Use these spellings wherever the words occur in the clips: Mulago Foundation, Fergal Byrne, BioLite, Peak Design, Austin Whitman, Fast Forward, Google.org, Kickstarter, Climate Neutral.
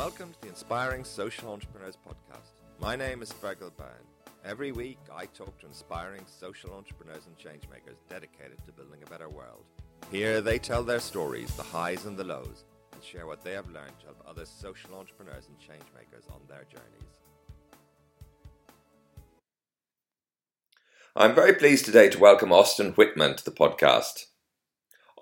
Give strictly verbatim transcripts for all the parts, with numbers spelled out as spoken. Welcome to the Inspiring Social Entrepreneurs Podcast. My name is Fergal Byrne. Every week, I talk to inspiring social entrepreneurs and changemakers dedicated to building a better world. Here, they tell their stories, the highs and the lows, and share what they have learned to help other social entrepreneurs and changemakers on their journeys. I'm very pleased today to welcome Austin Whitman to the podcast.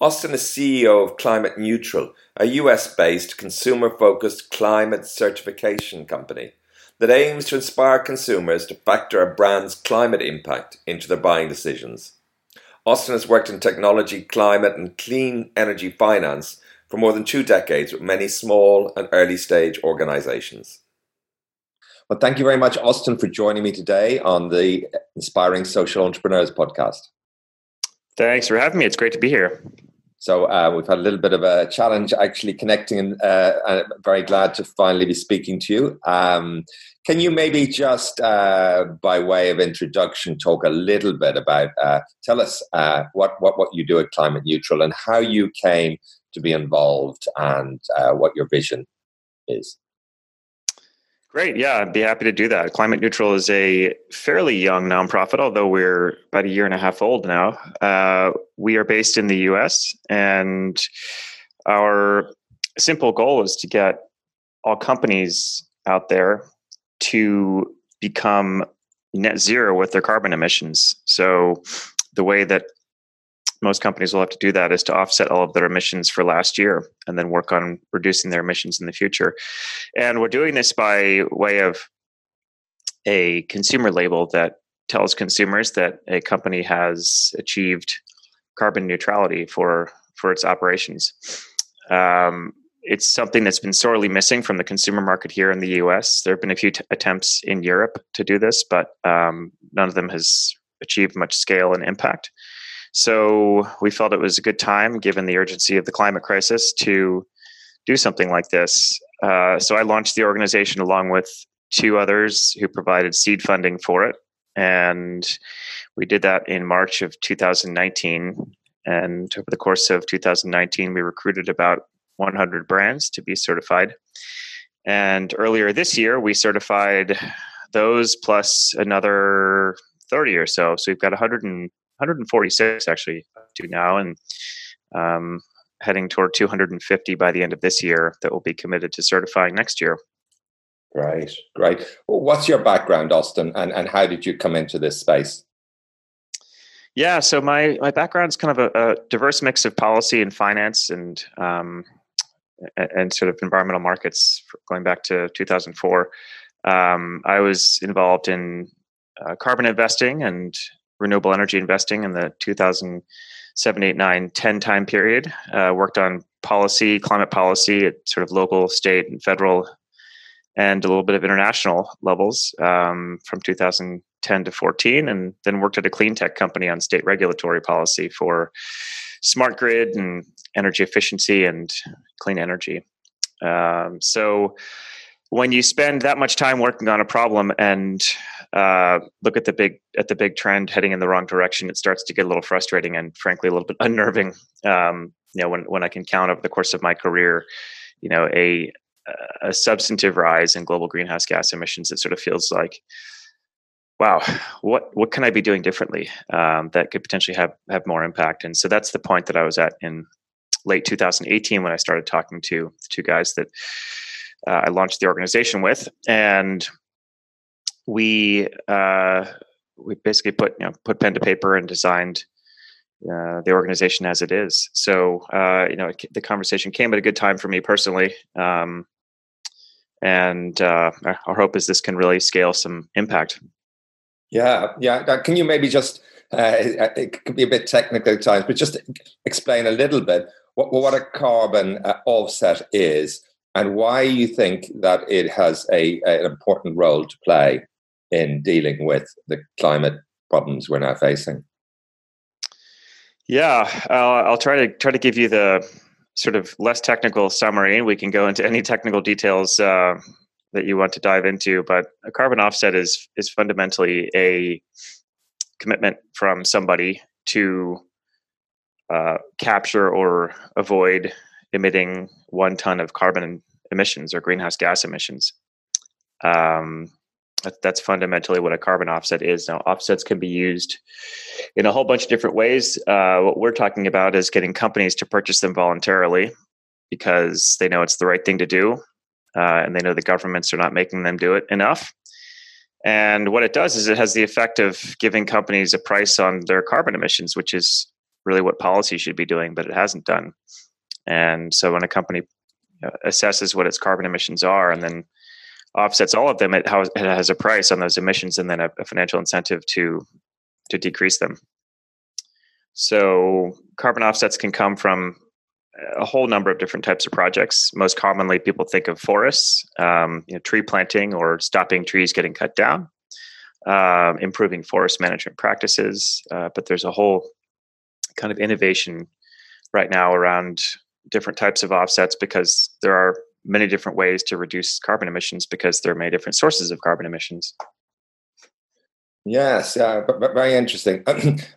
Austin is C E O of Climate Neutral, a U S-based consumer-focused climate certification company that aims to inspire consumers to factor a brand's climate impact into their buying decisions. Austin has worked in technology, climate, and clean energy finance for more than two decades with many small and early-stage organizations. Well, thank you very much, Austin, for joining me today on the Inspiring Social Entrepreneurs Podcast. Thanks for having me. It's great to be here. So uh, we've had a little bit of a challenge actually connecting, and uh, I'm very glad to finally be speaking to you. Um, can you maybe just, uh, by way of introduction, talk a little bit about, uh, tell us uh, what, what, what you do at Climate Neutral and how you came to be involved and uh, what your vision is? Great. Yeah, I'd be happy to do that. Climate Neutral is a fairly young nonprofit, although we're about a year and a half old now. Uh, we are based in the U S, and our simple goal is to get all companies out there to become net zero with their carbon emissions. So the way that most companies will have to do that is to offset all of their emissions for last year and then work on reducing their emissions in the future. And we're doing this by way of a consumer label that tells consumers that a company has achieved carbon neutrality for, for its operations. Um, it's something that's been sorely missing from the consumer market here in the U S. There have been a few t- attempts in Europe to do this, but um, none of them has achieved much scale and impact. So we felt it was a good time, given the urgency of the climate crisis, to do something like this. Uh, so I launched the organization along with two others who provided seed funding for it. And we did that in March of two thousand nineteen. And over the course of two thousand nineteen, we recruited about one hundred brands to be certified. And earlier this year, we certified those plus another thirty or so. So we've got one hundred and one hundred forty-six actually up to now, and um, heading toward two hundred fifty by the end of this year that will be committed to certifying next year. Great, great. Well, what's your background, Austin, and, and how did you come into this space? Yeah, so my, my background is kind of a, a diverse mix of policy and finance and um, and sort of environmental markets going back to two thousand four. Um, I was involved in uh, carbon investing and renewable energy investing in the two thousand seven, eight, nine, ten time period. Uh, worked on policy, climate policy at sort of local, state, and federal, and a little bit of international levels um, from two thousand ten to fourteen, and then worked at a clean tech company on state regulatory policy for smart grid and energy efficiency and clean energy. Um, so when you spend that much time working on a problem and uh, look at the big at the big trend heading in the wrong direction, it starts to get a little frustrating and, frankly, a little bit unnerving. Um, you know, when when I can count over the course of my career, you know, a a substantive rise in global greenhouse gas emissions, it sort of feels like, wow, what what can I be doing differently um, that could potentially have have more impact? And so that's the point that I was at in late two thousand eighteen when I started talking to the two guys that Uh, I launched the organization with, and we uh, we basically put you know, put pen to paper and designed uh, the organization as it is. So uh, you know it, the conversation came at a good time for me personally, um, and uh, our hope is this can really scale some impact. Yeah, yeah. Can you maybe just uh, it could be a bit technical at times, but just explain a little bit what what a carbon uh, offset is, and why you think that it has a, an important role to play in dealing with the climate problems we're now facing? Yeah, uh, I'll try to try to give you the sort of less technical summary. We can go into any technical details uh, that you want to dive into, but a carbon offset is is fundamentally a commitment from somebody to uh, capture or avoid emitting one ton of carbon emissions or greenhouse gas emissions. Um, that, that's fundamentally what a carbon offset is. Now, offsets can be used in a whole bunch of different ways. Uh, what we're talking about is getting companies to purchase them voluntarily because they know it's the right thing to do, uh, and they know the governments are not making them do it enough. And what it does is it has the effect of giving companies a price on their carbon emissions, which is really what policy should be doing, but it hasn't done. And so when a company assesses what its carbon emissions are and then offsets all of them, it has a price on those emissions and then a financial incentive to to decrease them. So carbon offsets can come from a whole number of different types of projects. Most commonly, people think of forests, um, you know, tree planting or stopping trees getting cut down, uh, improving forest management practices. Uh, but there's a whole kind of innovation right now around different types of offsets because there are many different ways to reduce carbon emissions because there are many different sources of carbon emissions. Yes, uh, b- b- very interesting.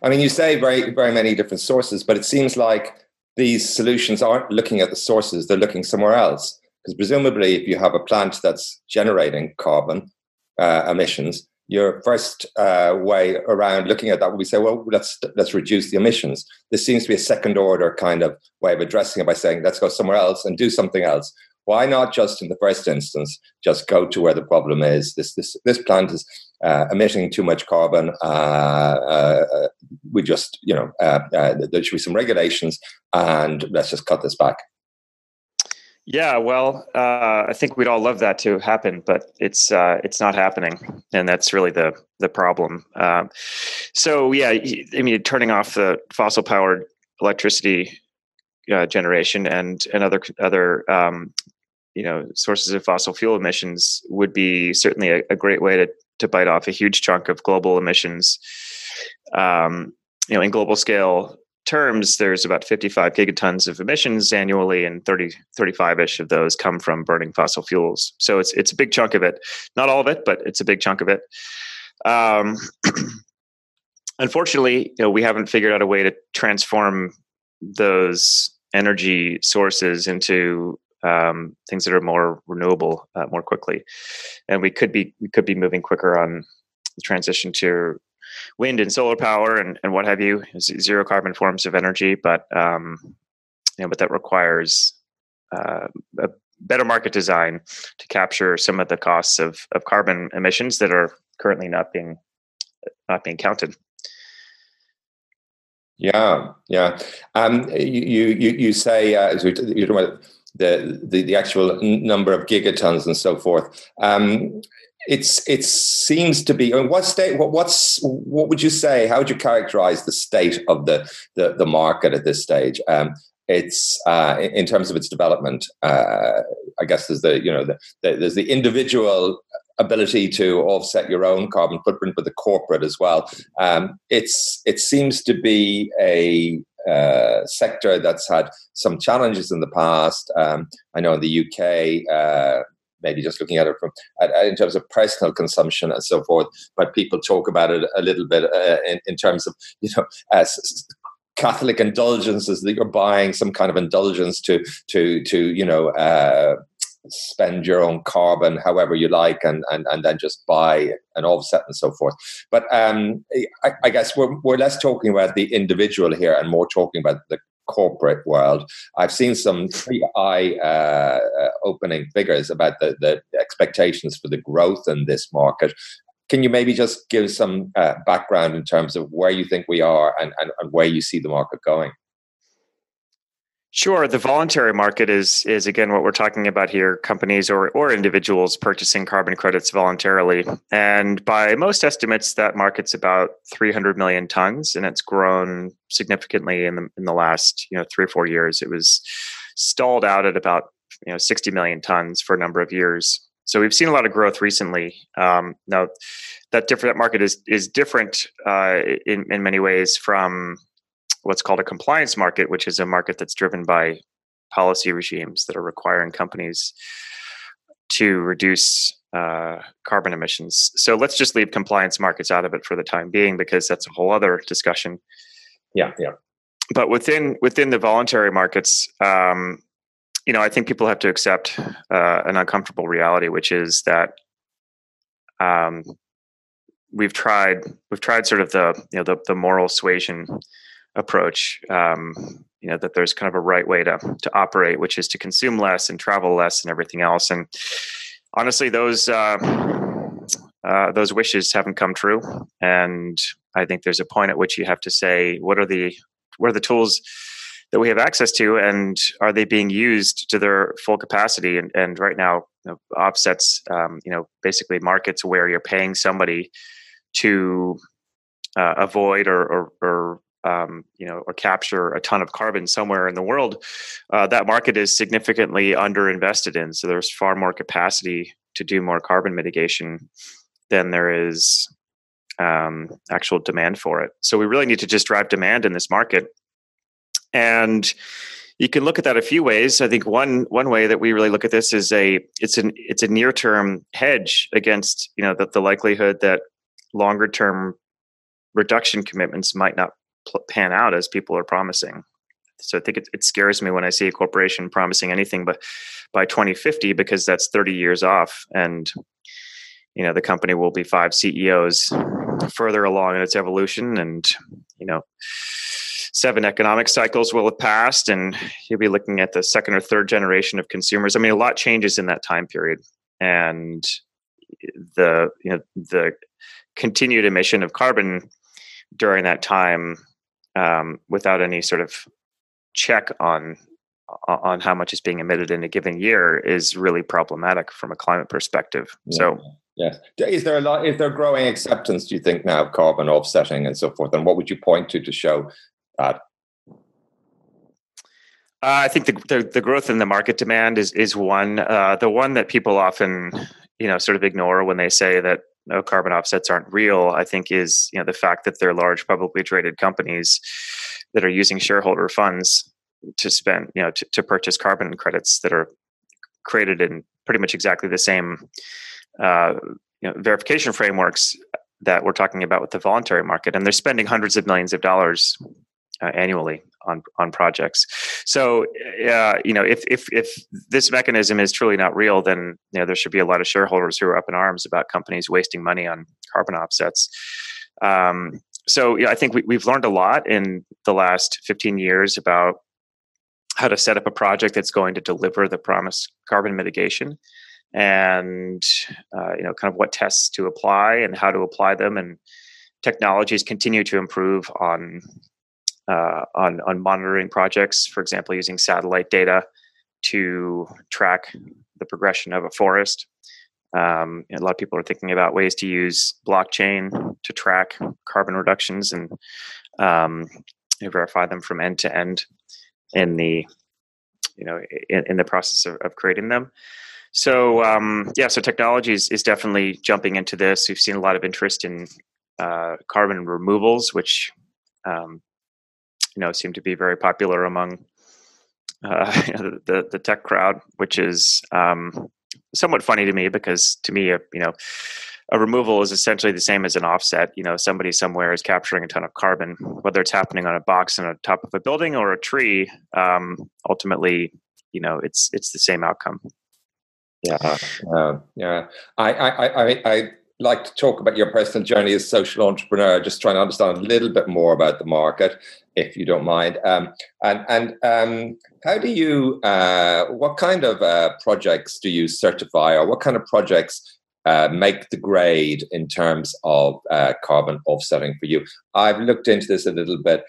I mean, you say very, very many different sources, but it seems like these solutions aren't looking at the sources, they're looking somewhere else. Because presumably if you have a plant that's generating carbon uh, emissions, your first uh, way around looking at that would be say, well, let's let's reduce the emissions. This seems to be a second order kind of way of addressing it by saying, let's go somewhere else and do something else. Why not just in the first instance, just go to where the problem is? This this this plant is uh, emitting too much carbon. Uh, uh, we just, you know, uh, uh, there should be some regulations and let's just cut this back. Yeah, well, uh, I think we'd all love that to happen, but it's uh, it's not happening, and that's really the the problem. Um, so, yeah, I mean, turning off the fossil powered electricity uh, generation and and other other um, you know sources of fossil fuel emissions would be certainly a, a great way to to bite off a huge chunk of global emissions. Um, you know, in global scale terms, there's about fifty-five gigatons of emissions annually, and thirty, thirty-five-ish of those come from burning fossil fuels. So it's it's a big chunk of it. Not all of it, but it's a big chunk of it. Um, unfortunately, you know, we haven't figured out a way to transform those energy sources into um, things that are more renewable uh, more quickly. And we could be we could be moving quicker on the transition to wind and solar power and, and what have you, zero carbon forms of energy, but um, you know, but that requires uh, a better market design to capture some of the costs of, of carbon emissions that are currently not being not being counted. Yeah, yeah. Um, you you you say uh, as we you're talking about the, the the actual number of gigatons and so forth. Um, It's it seems to be. I mean, what state? What what's what would you say? How would you characterize the state of the the, the market at this stage? Um, it's uh, in terms of its development. Uh, I guess there's the you know the, the, there's the individual ability to offset your own carbon footprint, but the corporate as well. Um, it's it seems to be a uh, sector that's had some challenges in the past. Um, I know in the U K. Uh, maybe just looking at it from at, in terms of personal consumption and so forth, but people talk about it a little bit uh, in, in terms of, you know, as Catholic indulgences, that you're buying some kind of indulgence to, to, to you know, uh, spend your own carbon however you like and, and, and then just buy an offset and so forth. But um, I, I guess we're, we're less talking about the individual here and more talking about the corporate world. I've seen some pretty eye-opening uh, figures about the, the expectations for the growth in this market. Can you maybe just give some uh, background in terms of where you think we are and, and, and where you see the market going? Sure. The voluntary market is, is again, what we're talking about here, companies or, or individuals purchasing carbon credits voluntarily. And by most estimates, that market's about three hundred million tons, and it's grown significantly in the, in the last, you know, three or four years. It was stalled out at about, you know, sixty million tons for a number of years. So we've seen a lot of growth recently. Um, now, that different that market is, is different uh, in, in many ways from what's called a compliance market, which is a market that's driven by policy regimes that are requiring companies to reduce uh, carbon emissions. So let's just leave compliance markets out of it for the time being, because that's a whole other discussion. Yeah, yeah. But within within the voluntary markets, um, you know, I think people have to accept uh, an uncomfortable reality, which is that um, we've tried we've tried sort of the you know the the moral suasion approach. Um, you know, that there's kind of a right way to to operate, which is to consume less and travel less and everything else. And honestly, those uh, uh, those wishes haven't come true. And I think there's a point at which you have to say, what are the what are the tools that we have access to, and are they being used to their full capacity? And, and right now, you know, offsets, um, you know, basically markets where you're paying somebody to uh, avoid or, or, or um, you know, or capture a ton of carbon somewhere in the world. Uh, that market is significantly underinvested in, so there's far more capacity to do more carbon mitigation than there is um, actual demand for it. So we really need to just drive demand in this market. And you can look at that a few ways. I think one one way that we really look at this is a it's an it's a near term hedge against you know the, the likelihood that longer term reduction commitments might not pl- pan out as people are promising. So I think it, it scares me when I see a corporation promising anything but by twenty fifty, because that's thirty years off, and you know the company will be five C E Os further along in its evolution, and you know. seven economic cycles will have passed, and you'll be looking at the second or third generation of consumers. I mean, a lot changes in that time period, and the you know the continued emission of carbon during that time, um, without any sort of check on on how much is being emitted in a given year, is really problematic from a climate perspective. Yeah. So. Yes. Is there a lot? Is there growing acceptance, do you think, now of carbon offsetting and so forth? And what would you point to to show? Uh, I think the, the the growth in the market demand is is one. Uh, the one that people often, you know, sort of ignore when they say that no carbon offsets aren't real, I think, is you know the fact that they're large publicly traded companies that are using shareholder funds to spend, you know, to, to purchase carbon credits that are created in pretty much exactly the same uh, you know, verification frameworks that we're talking about with the voluntary market, and they're spending hundreds of millions of dollars Uh, annually on on projects. So, uh, you know, if if if this mechanism is truly not real, then you know there should be a lot of shareholders who are up in arms about companies wasting money on carbon offsets. Um, so, you know, I think we, we've learned a lot in the last fifteen years about how to set up a project that's going to deliver the promised carbon mitigation, and uh, you know, kind of what tests to apply and how to apply them, and technologies continue to improve on. Uh, on on monitoring projects, for example, using satellite data to track the progression of a forest. Um, a lot of people are thinking about ways to use blockchain to track carbon reductions and um, verify them from end to end in the you know in, in the process of, of creating them. So um, yeah, so technology is, is definitely jumping into this. We've seen a lot of interest in uh, carbon removals, which um, you know, seem to be very popular among uh, the the tech crowd, which is um, somewhat funny to me, because to me, a, you know, a removal is essentially the same as an offset. You know, somebody somewhere is capturing a ton of carbon, whether it's happening on a box on the top of a building or a tree. Um, ultimately, you know, it's it's the same outcome. Yeah, uh, yeah. I I I. I like to talk about your personal journey as a social entrepreneur, just trying to understand a little bit more about the market, if you don't mind. Um, and and um, how do you, uh, what kind of uh, projects do you certify, or what kind of projects uh, make the grade in terms of uh, carbon offsetting for you? I've looked into this a little bit,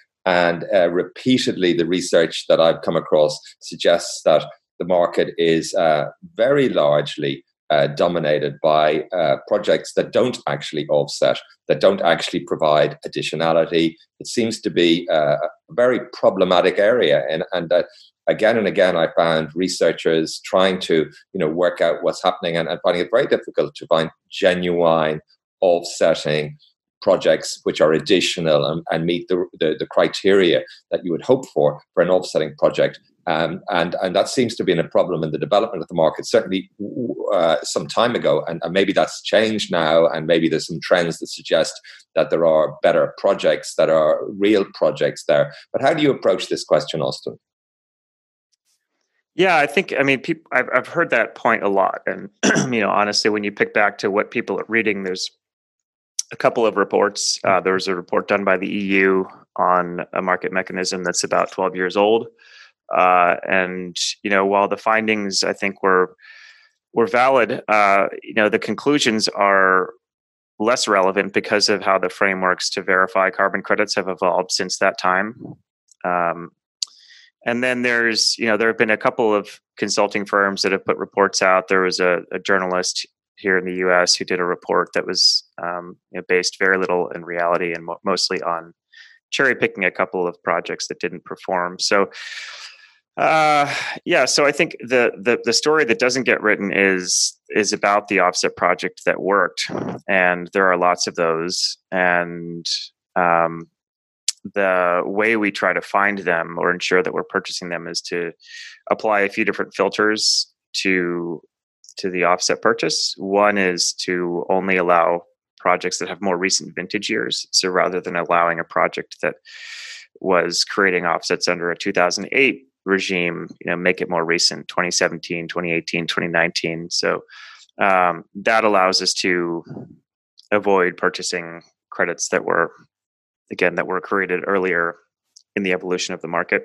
and uh, repeatedly the research that I've come across suggests that the market is uh, very largely Uh, dominated by uh, projects that don't actually offset, that don't actually provide additionality. It seems to be uh, a very problematic area, and and uh, again and again, I found researchers trying to you know work out what's happening and, and finding it very difficult to find genuine offsetting projects which are additional and, and meet the, the the criteria that you would hope for for an offsetting project. Um, and and that seems to be a problem in the development of the market, certainly uh, some time ago, and, and maybe that's changed now, and maybe there's some trends that suggest that there are better projects, that are real projects there. But how do you approach this question, Austin? Yeah, I think, I mean, people, I've, I've heard that point a lot. And, you know, honestly, when you pick back to what people are reading, there's a couple of reports. Uh, there was a report done by the E U on a market mechanism that's about twelve years old. Uh, and, you know, while the findings, I think, were were valid, uh, you know, the conclusions are less relevant because of how the frameworks to verify carbon credits have evolved since that time. Um And then there's, you know, there have been a couple of consulting firms that have put reports out. There was a, a journalist here in the U S who did a report that was um, you know, based very little in reality and mo- mostly on cherry picking a couple of projects that didn't perform. So, uh, yeah. So I think the, the the story that doesn't get written is is about the offset project that worked, and there are lots of those, and. Um, The way we try to find them or ensure that we're purchasing them is to apply a few different filters to to the offset purchase. One is to only allow projects that have more recent vintage years. So rather than allowing a project that was creating offsets under a two thousand eight regime, you know, make it more recent, twenty seventeen, twenty eighteen, twenty nineteen. So um, that allows us to avoid purchasing credits that were Again, that were created earlier in the evolution of the market.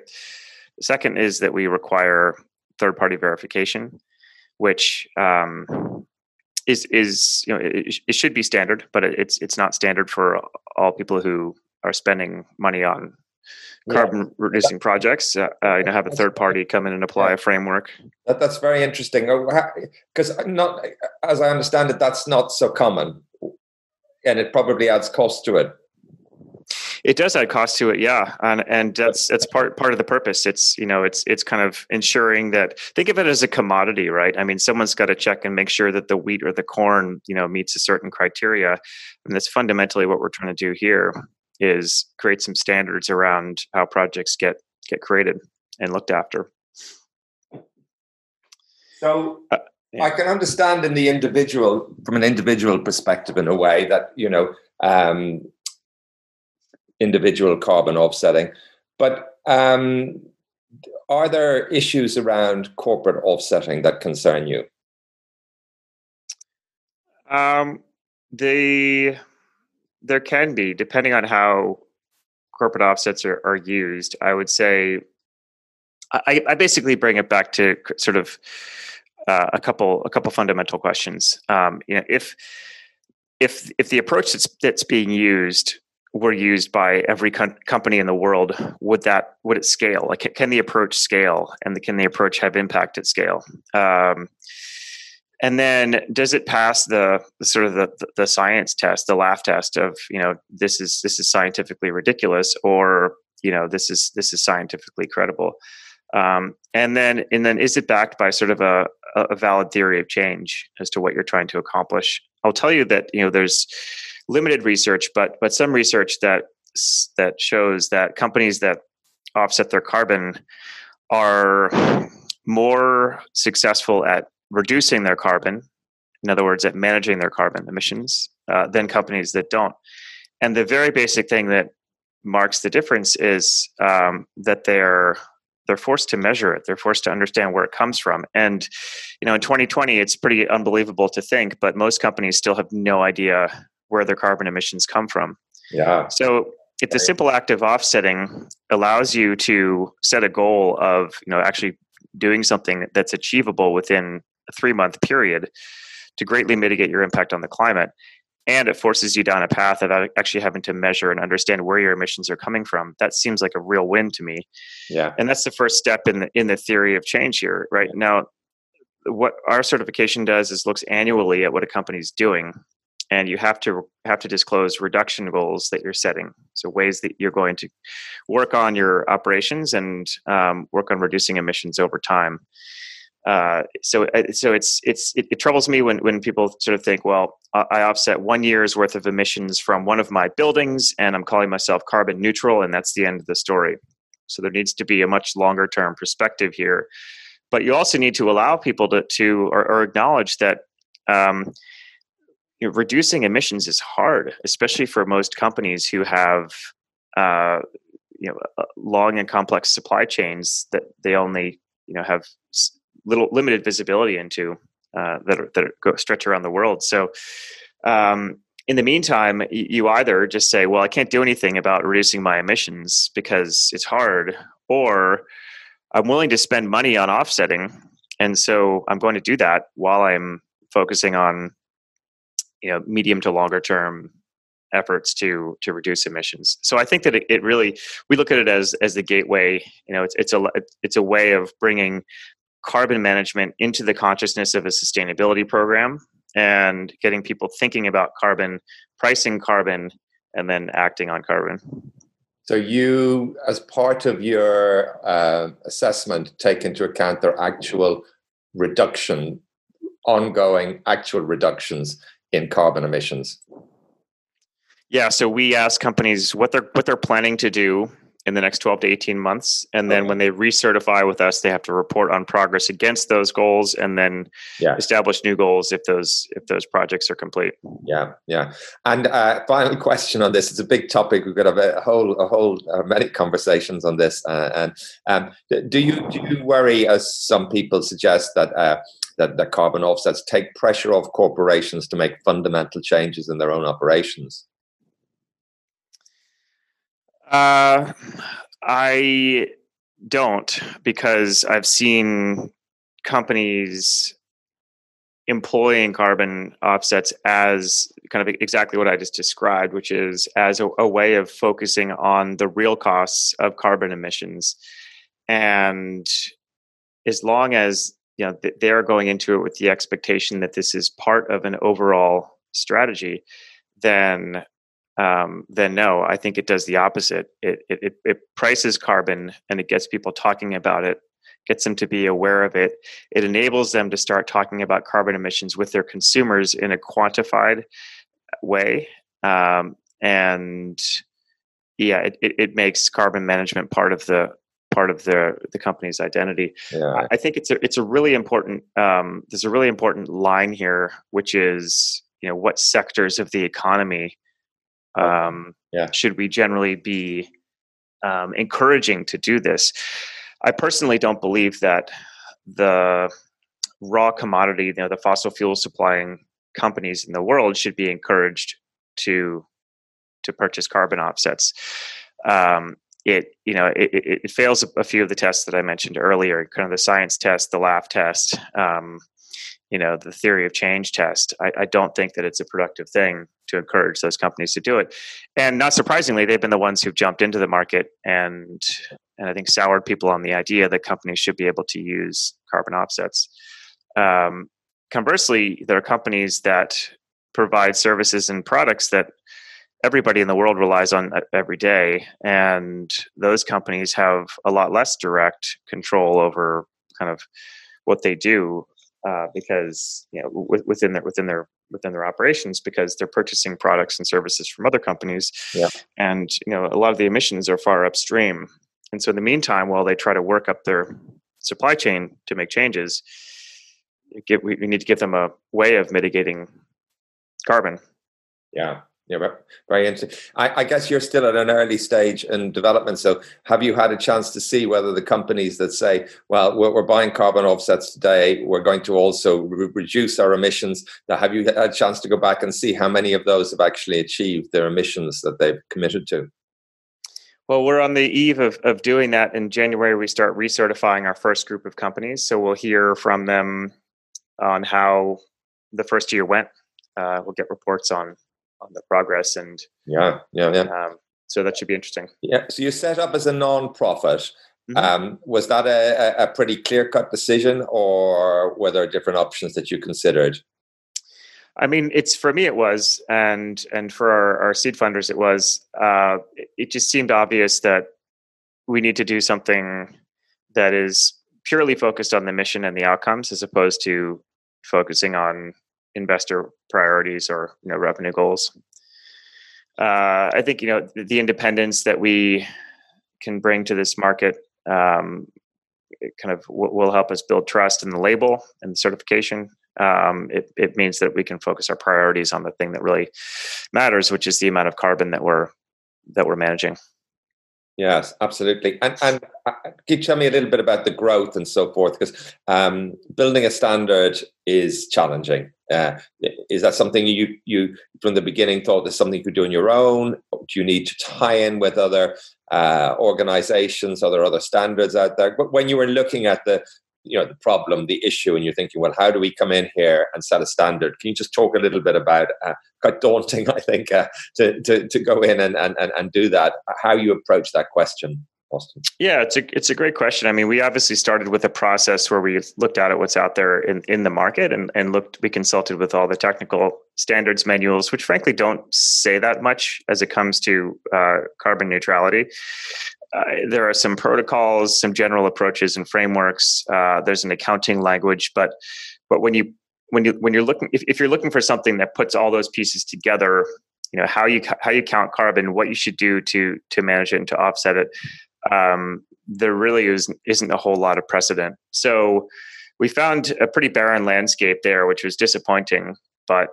The second is that we require third-party verification, which um, is is you know it, it should be standard, but it, it's it's not standard for all people who are spending money on carbon-reducing yeah. projects. Uh, uh, you know, have a third party come in and apply yeah. a framework. That, that's very interesting, because not as I understand it, that's not so common, and it probably adds cost to it. It does add cost to it, yeah, and and that's that's part part of the purpose. It's you know it's it's kind of ensuring that, think of it as a commodity, right? I mean, someone's got to check and make sure that the wheat or the corn you know meets a certain criteria, and that's fundamentally what we're trying to do here is create some standards around how projects get get created and looked after. So uh, yeah. I can understand in the individual from an individual perspective in a way that you know. Um, individual carbon offsetting, but um, are there issues around corporate offsetting that concern you? Um, the there can be, depending on how corporate offsets are, are used. I would say, I, I basically bring it back to sort of uh, a couple a couple fundamental questions. Um, you know, if if if the approach that's that's being used were used by every com- company in the world, would that would it scale? Like, can the approach scale, and the, can the approach have impact at scale? Um, and then, does it pass the, the sort of the, the science test, the laugh test of you know this is this is scientifically ridiculous, or you know this is this is scientifically credible? Um, and then and then is it backed by sort of a, a valid theory of change as to what you're trying to accomplish? I'll tell you that you know there's limited research, but but some research that that shows that companies that offset their carbon are more successful at reducing their carbon, in other words, at managing their carbon emissions, uh, than companies that don't. And the very basic thing that marks the difference is um, that they're they're forced to measure it. They're forced to understand where it comes from. And you know, in twenty twenty, it's pretty unbelievable to think, but most companies still have no idea where their carbon emissions come from. Yeah. So if the simple act of offsetting allows you to set a goal of, you know, actually doing something that's achievable within a three-month period to greatly mitigate your impact on the climate, and it forces you down a path of actually having to measure and understand where your emissions are coming from, that seems like a real win to me. Yeah. And that's the first step in the in the theory of change here, right? Now, what our certification does is looks annually at what a company's doing. And you have to have to disclose reduction goals that you're setting, so ways that you're going to work on your operations and um, work on reducing emissions over time. Uh, so, so it's it's it, it troubles me when, when people sort of think, well, I offset one year's worth of emissions from one of my buildings, and I'm calling myself carbon neutral, and that's the end of the story. So there needs to be a much longer term perspective here, but you also need to allow people to to or, or acknowledge that. Um, You know, reducing emissions is hard, especially for most companies who have uh, you know long and complex supply chains that they only you know have little limited visibility into uh, that are, that are, go, stretch around the world. So um, in the meantime, you either just say, well, I can't do anything about reducing my emissions because it's hard, or I'm willing to spend money on offsetting. And so I'm going to do that while I'm focusing on, you know, medium to longer term efforts to to reduce emissions. So I think that it, it really, we look at it as as the gateway. You know, it's it's a it's a way of bringing carbon management into the consciousness of a sustainability program and getting people thinking about carbon, pricing carbon, and then acting on carbon. So you, as part of your uh, assessment, take into account their actual reduction, ongoing actual reductions in carbon emissions. Yeah, so we ask companies what they're what they're planning to do in the next twelve to eighteen months, and then okay. when they recertify with us, they have to report on progress against those goals, and then yeah. establish new goals if those if those projects are complete. Yeah, yeah. And uh, final question on this: it's a big topic. We've got a whole a whole uh, many conversations on this. Uh, and um, do you do you worry, as some people suggest, that uh, that the carbon offsets take pressure off corporations to make fundamental changes in their own operations? Uh, I don't, because I've seen companies employing carbon offsets as kind of exactly what I just described, which is as a, a way of focusing on the real costs of carbon emissions. And as long as, you know, th- they're going into it with the expectation that this is part of an overall strategy, then Um, then no, I think it does the opposite. It, it it prices carbon and it gets people talking about it, gets them to be aware of it. It enables them to start talking about carbon emissions with their consumers in a quantified way. Um, and yeah, it, it, it makes carbon management part of the part of the, the company's identity. Yeah. I think it's a, it's a really important, um, there's a really important line here, which is, you know, what sectors of the economy Um, yeah. should we generally be um, encouraging to do this? I personally don't believe that the raw commodity, you know, the fossil fuel supplying companies in the world should be encouraged to to purchase carbon offsets. Um, it, you know, it, it, it fails a few of the tests that I mentioned earlier, kind of the science test, the laugh test, um, you know, the theory of change test. I, I don't think that it's a productive thing to encourage those companies to do it. And not surprisingly, they've been the ones who've jumped into the market and and I think soured people on the idea that companies should be able to use carbon offsets. Um, conversely, there are companies that provide services and products that everybody in the world relies on every day. And those companies have a lot less direct control over kind of what they do. Uh, because you know, w- within their within their within their operations, because they're purchasing products and services from other companies, yeah. and you know, a lot of the emissions are far upstream. And so, in the meantime, while they try to work up their supply chain to make changes, get, we, we need to give them a way of mitigating carbon. Yeah, yeah, very interesting. I, I guess you're still at an early stage in development. So, have you had a chance to see whether the companies that say, well, we're, we're buying carbon offsets today, we're going to also re- reduce our emissions. Now, have you had a chance to go back and see how many of those have actually achieved their emissions that they've committed to? Well, we're on the eve of, of doing that. In January, we start recertifying our first group of companies. So, we'll hear from them on how the first year went. Uh, we'll get reports on on the progress, and yeah, yeah, yeah. Um, so that should be interesting. Yeah. So you set up as a non-profit. Mm-hmm. Um, was that a, a pretty clear-cut decision, or were there different options that you considered? I mean, it's for me, it was, and and for our, our seed funders, it was. Uh, it, it just seemed obvious that we need to do something that is purely focused on the mission and the outcomes, as opposed to focusing on investor priorities or, you know, revenue goals. Uh, I think, you know, the independence that we can bring to this market um, kind of w- will help us build trust in the label and the certification. Um, it, it means that we can focus our priorities on the thing that really matters, which is the amount of carbon that we're that we're managing. Yes, absolutely. And, and uh, can you tell me a little bit about the growth and so forth? Because um, building a standard is challenging. Uh, is that something you, you from the beginning thought there's something you could do on your own? Do you need to tie in with other uh, organizations? Are there other standards out there? But when you were looking at the, you know, the problem, the issue, and you're thinking, well, how do we come in here and set a standard? Can you just talk a little bit about, uh, quite daunting, I think, uh, to, to to go in and, and and do that, how you approach that question, Austin? Yeah, it's a, it's a great question. I mean, we obviously started with a process where we looked at what's out there in, in the market and, and looked, we consulted with all the technical standards manuals, which frankly don't say that much as it comes to uh, carbon neutrality. Uh, there are some protocols, some general approaches and frameworks. Uh, there's an accounting language, but but when you when you when you're looking, if, if you're looking for something that puts all those pieces together, you know how you how you count carbon, what you should do to to manage it and to offset it. Um, there really is, isn't a whole lot of precedent. So we found a pretty barren landscape there, which was disappointing, but.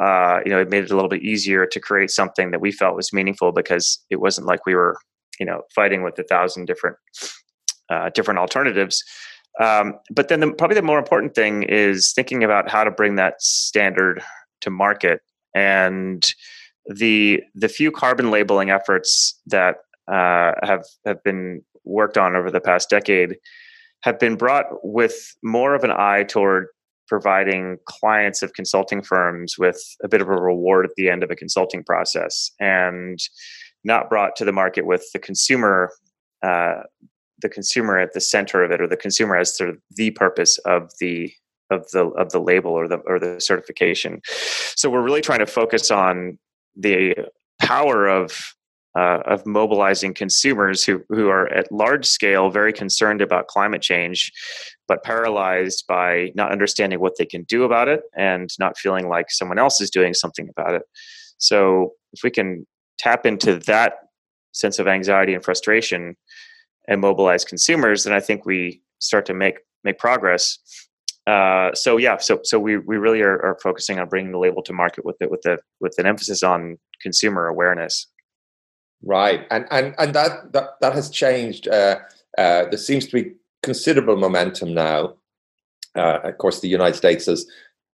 Uh, you know, it made it a little bit easier to create something that we felt was meaningful because it wasn't like we were, you know, fighting with a thousand different, uh, different alternatives. Um, but then the, probably the more important thing is thinking about how to bring that standard to market. And the, the few carbon labeling efforts that, uh, have, have been worked on over the past decade have been brought with more of an eye toward providing clients of consulting firms with a bit of a reward at the end of a consulting process, and not brought to the market with the consumer, uh, the consumer at the center of it, or the consumer as sort of the purpose of the of the of the label or the or the certification. So we're really trying to focus on the power of uh, of mobilizing consumers who who are at large scale very concerned about climate change, but paralyzed by not understanding what they can do about it and not feeling like someone else is doing something about it. So if we can tap into that sense of anxiety and frustration and mobilize consumers, then I think we start to make make progress. Uh, so yeah, so so we we really are, are focusing on bringing the label to market with it with the with an emphasis on consumer awareness. Right, and and and that that, that has changed. Uh, uh, there seems to be considerable momentum now. Uh, of course, the United States has,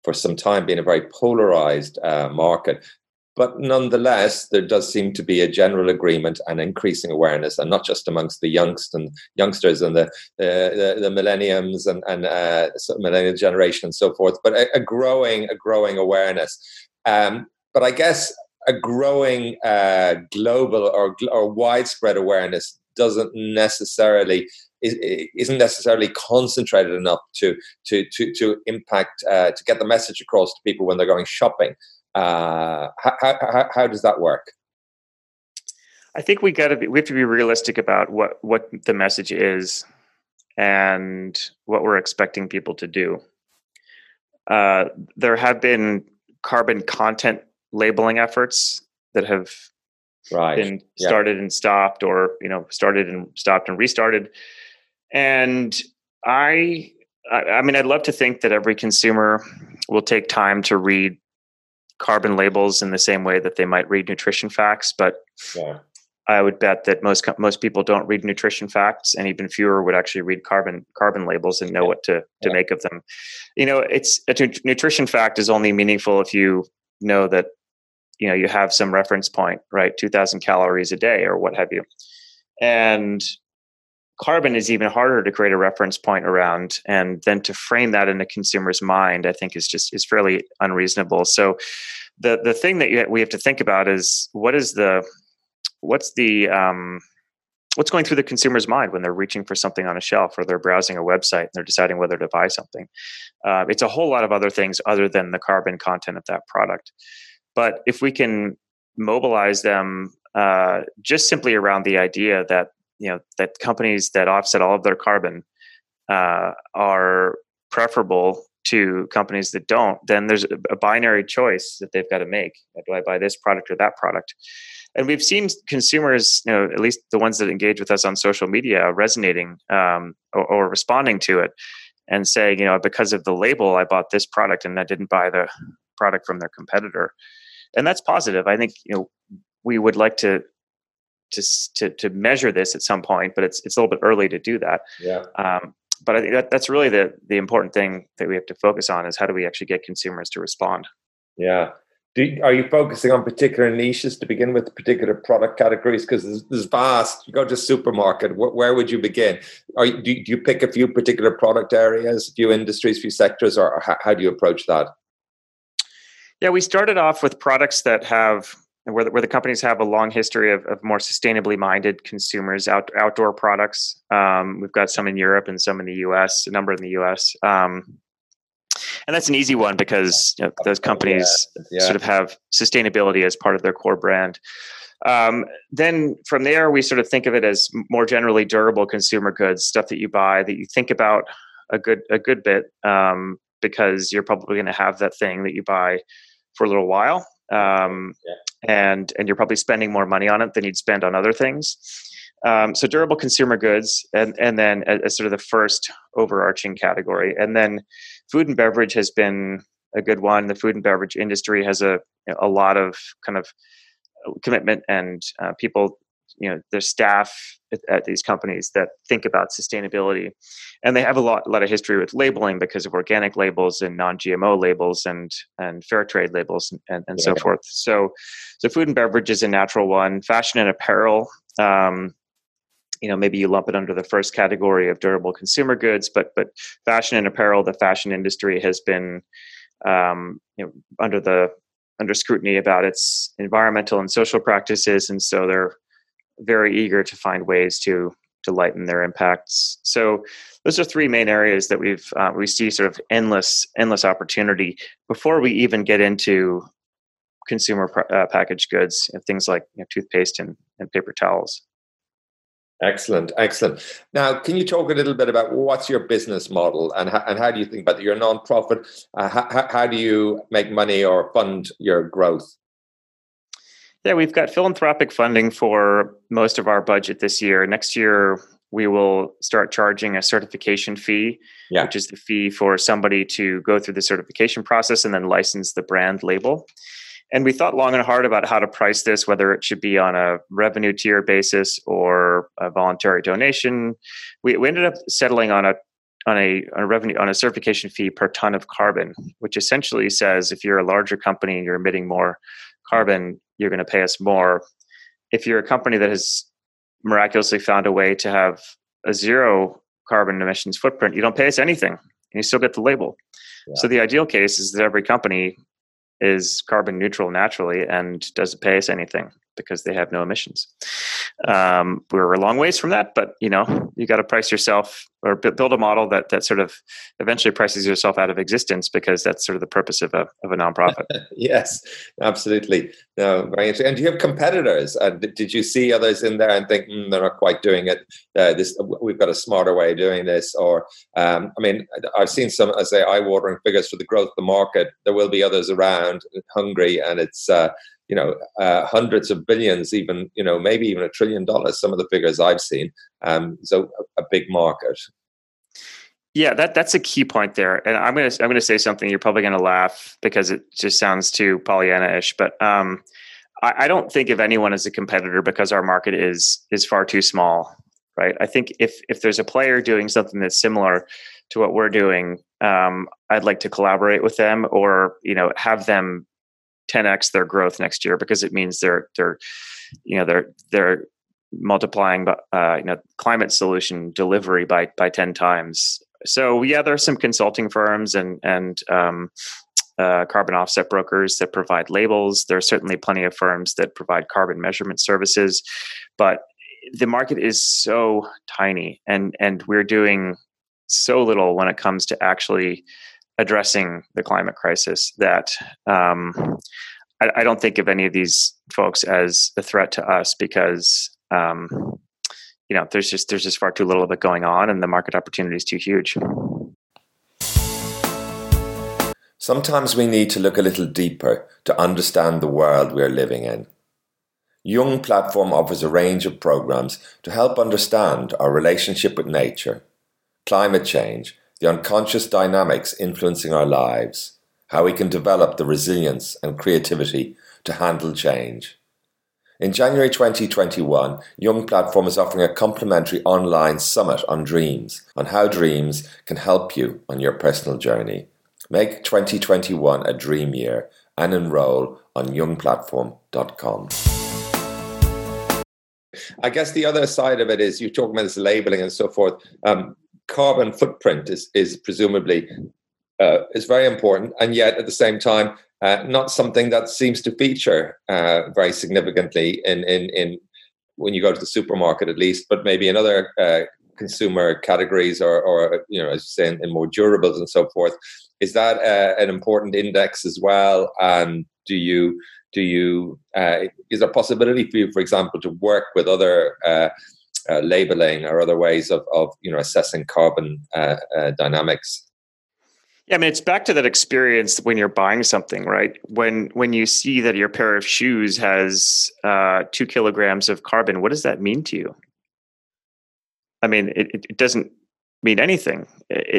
for some time, been a very polarized uh, market. But nonetheless, there does seem to be a general agreement and increasing awareness, and not just amongst the youngst and youngsters and the uh, the, the millenniums and, and uh, millennial generation and so forth, but a, a growing a growing awareness. Um, but I guess a growing uh, global or, or widespread awareness doesn't necessarily... isn't necessarily concentrated enough to to to to impact uh, to get the message across to people when they're going shopping. Uh, how, how how does that work? I think we got to be, we have to be realistic about what what the message is and what we're expecting people to do. Uh, there have been carbon content labeling efforts that have right. been started yeah. and stopped, or you know, started and stopped and restarted. And I, I mean, I'd love to think that every consumer will take time to read carbon labels in the same way that they might read nutrition facts. But yeah. I would bet that most most people don't read nutrition facts, and even fewer would actually read carbon carbon labels and know yeah. what to, to yeah. make of them. You know, it's a t- nutrition fact is only meaningful if you know that you know you have some reference point, right? two thousand calories a day, or what have you, and carbon is even harder to create a reference point around, and then to frame that in the consumer's mind, I think is just is fairly unreasonable. So the the thing that you, we have to think about is what is the what's the um, what's going through the consumer's mind when they're reaching for something on a shelf, or they're browsing a website and they're deciding whether to buy something. Uh, it's a whole lot of other things other than the carbon content of that product. But if we can mobilize them uh, just simply around the idea that you know that companies that offset all of their carbon uh, are preferable to companies that don't, then there's a binary choice that they've got to make. Do I buy this product or that product? And we've seen consumers, you know, at least the ones that engage with us on social media, resonating um, or, or responding to it and saying, you know, because of the label, I bought this product and I didn't buy the product from their competitor. And that's positive. I think, you know, we would like to to to to measure this at some point, but it's it's a little bit early to do that. Yeah. Um, but I think that that's really the the important thing that we have to focus on is how do we actually get consumers to respond? Yeah. Do, are you focusing on particular niches to begin with, particular product categories? Because this is vast. You go to a supermarket. Where, where would you begin? Are you, do, do you pick a few particular product areas, few industries, few sectors, or how, how do you approach that? Yeah, we started off with products that have where the, where the companies have a long history of, of more sustainably minded consumers. Out, outdoor products. Um, we've got some in Europe and some in the U S. A number in the U S. Um, And that's an easy one because you know, those companies yeah, yeah. sort of have sustainability as part of their core brand. Um, then from there, we sort of think of it as more generally durable consumer goods, stuff that you buy that you think about a good a good bit um, because you're probably going to have that thing that you buy for a little while, um, yeah. and and you're probably spending more money on it than you'd spend on other things. Um, so durable consumer goods, and and then as sort of the first overarching category, and then food and beverage has been a good one. The food and beverage industry has a a lot of kind of commitment and uh, people, you know, their staff at, at these companies that think about sustainability, and they have a lot a lot of history with labeling because of organic labels and non G M O labels and and fair trade labels and and yeah. so forth. So, so food and beverage is a natural one. Fashion and apparel. Um, You know, maybe you lump it under the first category of durable consumer goods, but but fashion and apparel, the fashion industry has been um, you know, under the under scrutiny about its environmental and social practices, and so they're very eager to find ways to to lighten their impacts. So those are three main areas that we've uh, we see sort of endless endless opportunity before we even get into consumer uh, packaged goods and things like you know, toothpaste and, and paper towels. Excellent, excellent. Now, can you talk a little bit about what's your business model and how, and how do you think about it? You're a nonprofit. Uh, how, how do you make money or fund your growth? Yeah, we've got philanthropic funding for most of our budget this year. Next year, we will start charging a certification fee, yeah. which is the fee for somebody to go through the certification process and then license the brand label. And we thought long and hard about how to price this, whether it should be on a revenue tier basis or a voluntary donation. We, we ended up settling on a on a, on a revenue on a certification fee per ton of carbon, which essentially says if you're a larger company and you're emitting more carbon, you're going to pay us more. If you're a company that has miraculously found a way to have a zero carbon emissions footprint, you don't pay us anything, and you still get the label. Yeah. So the ideal case is that every company is carbon neutral naturally and doesn't pay us anything because they have no emissions. Um, we're a long ways from that, but you know, you got to price yourself or build a model that that sort of eventually prices yourself out of existence because that's sort of the purpose of a of a nonprofit. Yes, absolutely. No, very interesting. And do you have competitors? Uh, did you see others in there and think mm, they're not quite doing it? Uh, this we've got a smarter way of doing this. Or um, I mean, I've seen some, I say, eye-watering figures for the growth of the market. There will be others around, hungry, and it's. Uh, you know, uh, hundreds of billions, even, you know, maybe even a trillion dollars, some of the figures I've seen. Um, so a, a big market. Yeah, that that's a key point there. And I'm going to, I'm going to say something, you're probably going to laugh because it just sounds too Pollyanna-ish, but um, I, I don't think of anyone as a competitor because our market is, is far too small, right? I think if, if there's a player doing something that's similar to what we're doing, um, I'd like to collaborate with them or, you know, have them ten x their growth next year because it means they're they're you know they're they're multiplying uh, you know climate solution delivery by by ten times. So yeah, there are some consulting firms and and um, uh, carbon offset brokers that provide labels. There are certainly plenty of firms that provide carbon measurement services, but the market is so tiny, and and we're doing so little when it comes to actually addressing the climate crisis that um, I, I don't think of any of these folks as a threat to us because um, you know there's just there's just far too little of it going on, and the market opportunity is too huge. Sometimes we need to look a little deeper to understand the world we are living in. Young Platform offers a range of programs to help understand our relationship with nature, climate change, the unconscious dynamics influencing our lives, how we can develop the resilience and creativity to handle change. In January twenty twenty-one, Young Platform is offering a complimentary online summit on dreams, on how dreams can help you on your personal journey. Make twenty twenty-one a dream year and enroll on young platform dot com. I guess the other side of it is you're talking about this labeling and so forth. Um, carbon footprint is, is presumably uh, is very important, and yet at the same time, Uh, not something that seems to feature uh, very significantly in, in in when you go to the supermarket, at least, but maybe in other uh, consumer categories or, or, you know, as you say, in, in more durables and so forth. Is that uh, an important index as well? And do you do you uh, is there a possibility for you, for example, to work with other uh, uh, labeling or other ways of of you know assessing carbon uh, uh, dynamics? Yeah, I mean, it's back to that experience when you're buying something, right? When when you see that your pair of shoes has uh, two kilograms of carbon, what does that mean to you? I mean, it, it doesn't mean anything.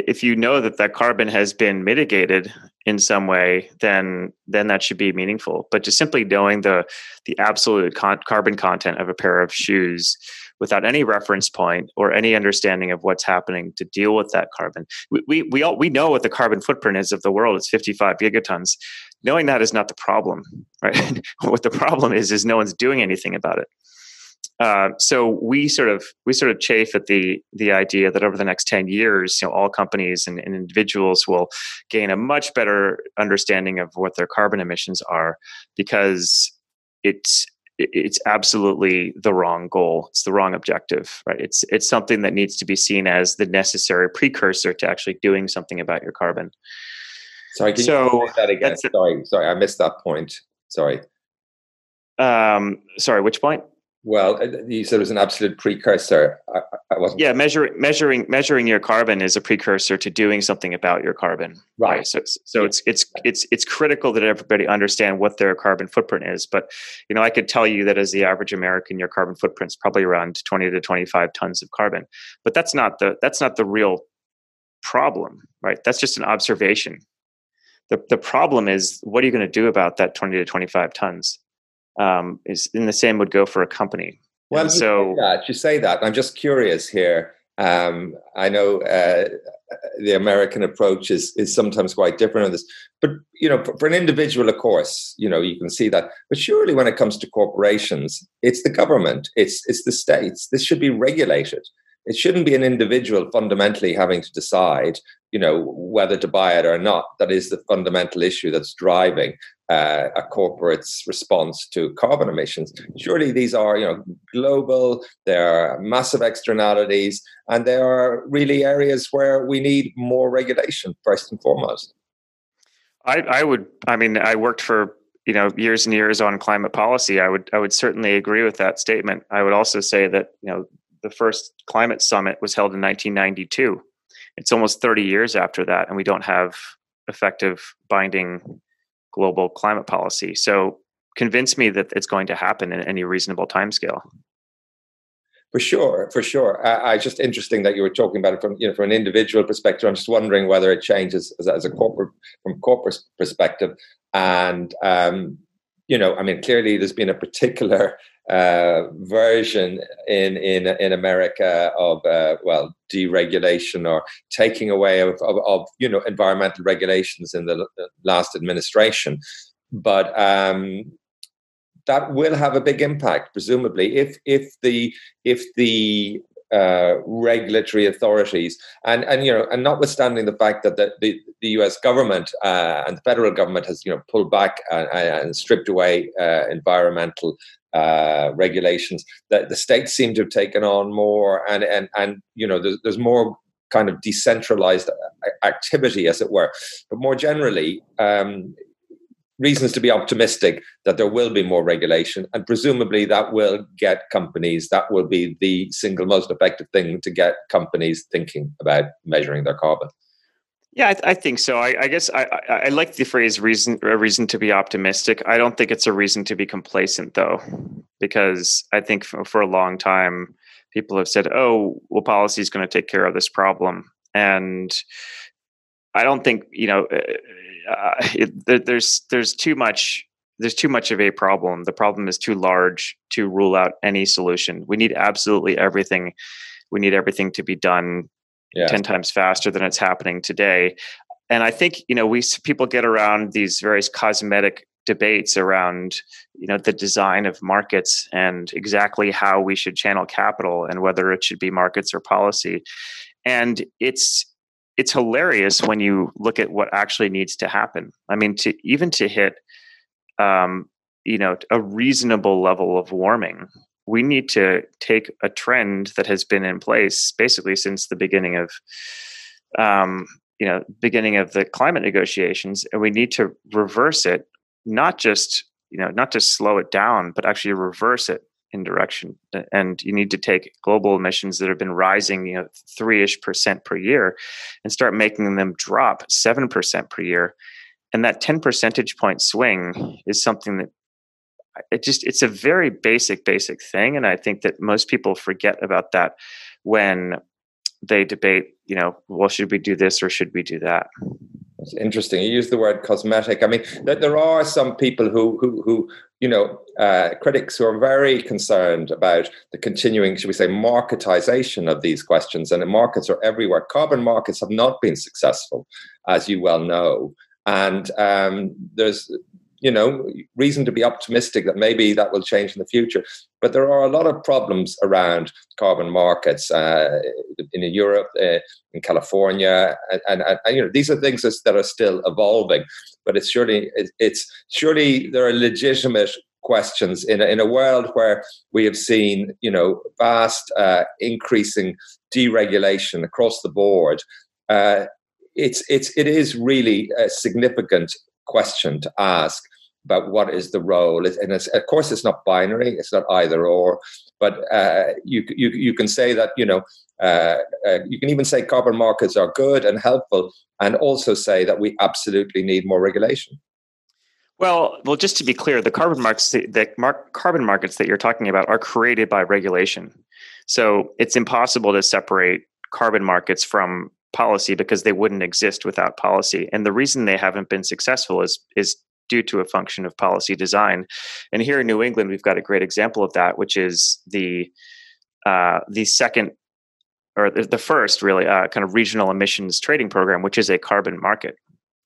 If you know that that carbon has been mitigated in some way, then then that should be meaningful. But just simply knowing the the absolute con- carbon content of a pair of shoes without any reference point or any understanding of what's happening to deal with that carbon. We we we, all, we know what the carbon footprint is of the world. It's fifty-five gigatons. Knowing that is not the problem, right? What the problem is, is no one's doing anything about it. Uh, so we sort of we sort of chafe at the the idea that over the next ten years, you know, all companies and, and individuals will gain a much better understanding of what their carbon emissions are, because it's it's absolutely the wrong goal. It's the wrong objective, right? It's it's something that needs to be seen as the necessary precursor to actually doing something about your carbon. Sorry, can so, you say that again? Sorry, sorry, I missed that point. Sorry. Um, sorry, which point? Well, you said it was an absolute precursor. I, I wasn't. Yeah, measuring measuring measuring your carbon is a precursor to doing something about your carbon. Right. right? So, so yeah. it's it's it's it's critical that everybody understand what their carbon footprint is. But you know, I could tell you that as the average American, your carbon footprint's probably around twenty to twenty-five tons of carbon. But that's not the that's not the real problem, right? That's just an observation. The the problem is, what are you going to do about that twenty to twenty-five tons? Um, is in the same would go for a company. Well, and so you say that, you say that. I'm just curious here. Um, I know uh, the American approach is is sometimes quite different on this, but you know, for, for an individual, of course, you know, you can see that. But surely, when it comes to corporations, it's the government, it's it's the states. This should be regulated. It shouldn't be an individual fundamentally having to decide, you know, whether to buy it or not. That is the fundamental issue that's driving uh, a corporate's response to carbon emissions. Surely these are, you know, global, they are massive externalities, and they are really areas where we need more regulation, first and foremost. I, I would, I mean, I worked for, you know, years and years on climate policy. I would, I would certainly agree with that statement. I would also say that, you know, the first climate summit was held in nineteen ninety-two. It's almost thirty years after that, and we don't have effective binding global climate policy. So convince me that it's going to happen in any reasonable timescale. For sure, for sure. Uh, I just interesting that you were talking about it from you know from an individual perspective. I'm just wondering whether it changes as, as a corporate from corporate perspective. And um, you know, I mean, clearly there's been a particular Uh, version in in in America of uh, well deregulation or taking away of, of of you know environmental regulations in the last administration, but um, that will have a big impact, presumably, if if the if the uh, regulatory authorities and and you know and notwithstanding the fact that the the, the U S government uh, and the federal government has you know pulled back and, and stripped away uh, environmental Uh, regulations, that the states seem to have taken on more, and and and you know there's, there's more kind of decentralized activity, as it were. But more generally, um, reasons to be optimistic that there will be more regulation, and presumably that will get companies. That will be the single most effective thing to get companies thinking about measuring their carbon. Yeah, I, th- I think so. I, I guess I, I, I like the phrase reason, a reason to be optimistic. I don't think it's a reason to be complacent, though, because I think for, for a long time, people have said, oh, well, policy is going to take care of this problem. And I don't think, you know, uh, it, there's there's too much. There's too much of a problem. The problem is too large, to rule out any solution. We need absolutely everything. We need everything to be done yeah. ten times faster than it's happening today. And I think, you know, we people get around these various cosmetic debates around, you know, the design of markets and exactly how we should channel capital and whether it should be markets or policy. And it's it's hilarious when you look at what actually needs to happen. I mean, to even to hit, um, you know, a reasonable level of warming, we need to take a trend that has been in place basically since the beginning of, um, you know, beginning of the climate negotiations, and we need to reverse it. Not just, you know, not just slow it down, but actually reverse it in direction. And you need to take global emissions that have been rising, you know, three-ish percent per year and start making them drop seven percent per year. And that ten percentage point swing is something that it just, it's a very basic, basic thing. And I think that most people forget about that when they debate, you know, well, should we do this or should we do that? It's interesting. You use the word cosmetic. I mean, there are some people who, who, who you know, uh, critics who are very concerned about the continuing, should we say, marketization of these questions. And the markets are everywhere. Carbon markets have not been successful, as you well know. And um, there's, you know, reason to be optimistic that maybe that will change in the future. But there are a lot of problems around carbon markets uh, in Europe, uh, in California, and, and, and you know these are things that are still evolving. But it's surely it's surely there are legitimate questions in a, in a world where we have seen you know vast uh, increasing deregulation across the board. Uh, it's it's it is really a significant question to ask about what is the role, and it's, of course it's not binary, it's not either or, but uh, you, you you can say that you know uh, uh, you can even say carbon markets are good and helpful, and also say that we absolutely need more regulation. Well, well, just to be clear, the carbon markets the mar- carbon markets that you're talking about are created by regulation, so it's impossible to separate carbon markets from policy because they wouldn't exist without policy. And the reason they haven't been successful is is due to a function of policy design. And here in New England, we've got a great example of that, which is the uh, the second or the first really uh, kind of regional emissions trading program, which is a carbon market.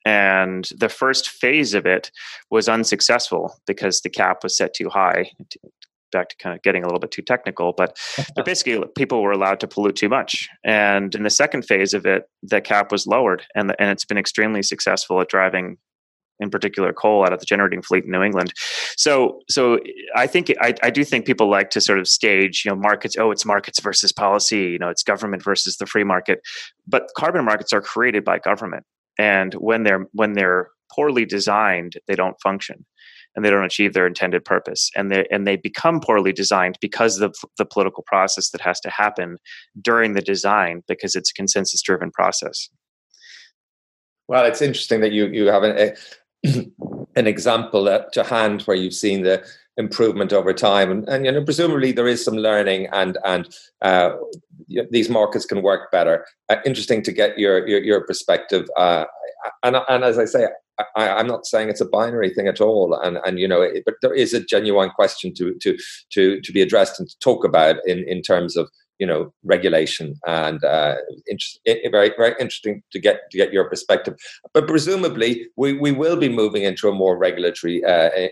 And the first phase of it was unsuccessful because the cap was set too high. Back to kind of getting a little bit too technical, but, but basically people were allowed to pollute too much. And in the second phase of it, the cap was lowered, and the, and it's been extremely successful at driving, in particular, coal out of the generating fleet in New England. So, so I think I, I do think people like to sort of stage, you know, markets. Oh, it's markets versus policy. You know, it's government versus the free market. But carbon markets are created by government, and when they're when they're poorly designed, they don't function. And they don't achieve their intended purpose, and they and they become poorly designed because of the, the political process that has to happen during the design, because it's a consensus-driven process. Well, it's interesting that you you have an a, an example to hand where you've seen the improvement over time, and and you know, presumably there is some learning, and and uh, these markets can work better. Uh, interesting to get your your, your perspective, uh, and and as I say. I, I'm not saying it's a binary thing at all, and and you know, it, but there is a genuine question to to to to be addressed and to talk about in, in terms of you know regulation, and uh, interest, it, very very interesting to get to get your perspective. But presumably, we, we will be moving into a more regulatory uh,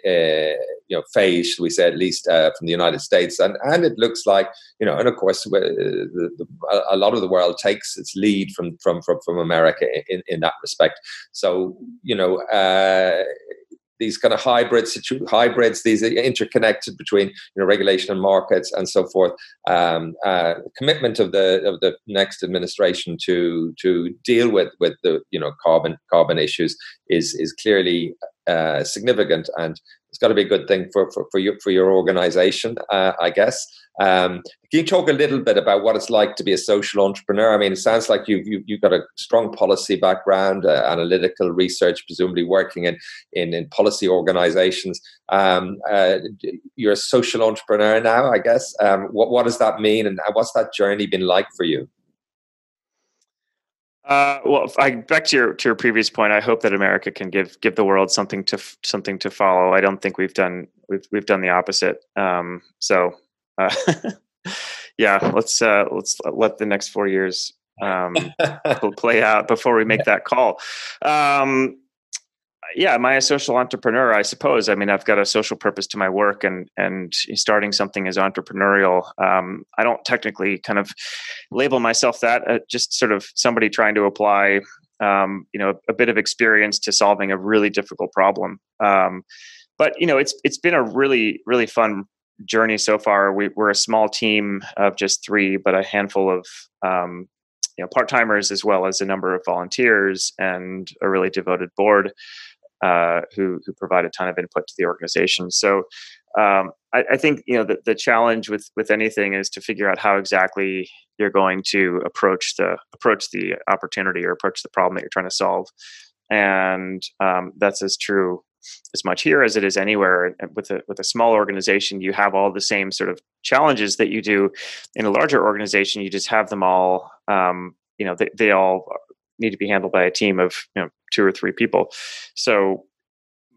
uh, you know phase, should we say, at least uh, from the United States, and and it looks like you know, and of course, the, the, a lot of the world takes its lead from from from, from America in, in that respect. So you know. Uh, these kind of hybrid situ- hybrids, these are interconnected between you know, regulation and markets and so forth. Um, uh, commitment of the of the next administration to to deal with with the you know carbon carbon issues is is clearly uh, significant, and it's got to be a good thing for for, for your for your organisation, uh, I guess. Um, can you talk a little bit about what it's like to be a social entrepreneur? I mean, it sounds like you've, you, you've got a strong policy background, uh, analytical research, presumably working in, in, in policy organizations. Um, uh, you're a social entrepreneur now, I guess. Um, what, what does that mean? And what's that journey been like for you? Uh, well, I, back to your to your previous point, I hope that America can give give the world something to something to follow. I don't think we've done we've we've done the opposite. Um, so, uh, yeah, let's uh, let's let the next four years um, play out before we make that call. Um, yeah, am I a social entrepreneur? I suppose. I mean, I've got a social purpose to my work, and and starting something is entrepreneurial. Um, I don't technically kind of label myself that. Uh, just sort of somebody trying to apply, um, you know, a bit of experience to solving a really difficult problem. Um, but you know, it's it's been a really really fun journey so far. We, we're a small team of just three, but a handful of um, you know part-timers, as well as a number of volunteers and a really devoted board. Uh, who who provide a ton of input to the organization. So um, I, I think you know the, the challenge with with anything is to figure out how exactly you're going to approach the approach the opportunity or approach the problem that you're trying to solve. And um, that's as true as much here as it is anywhere. With a with a small organization, you have all the same sort of challenges that you do in a larger organization. You just have them all. Um, you know they, they all need to be handled by a team of you know two or three people. So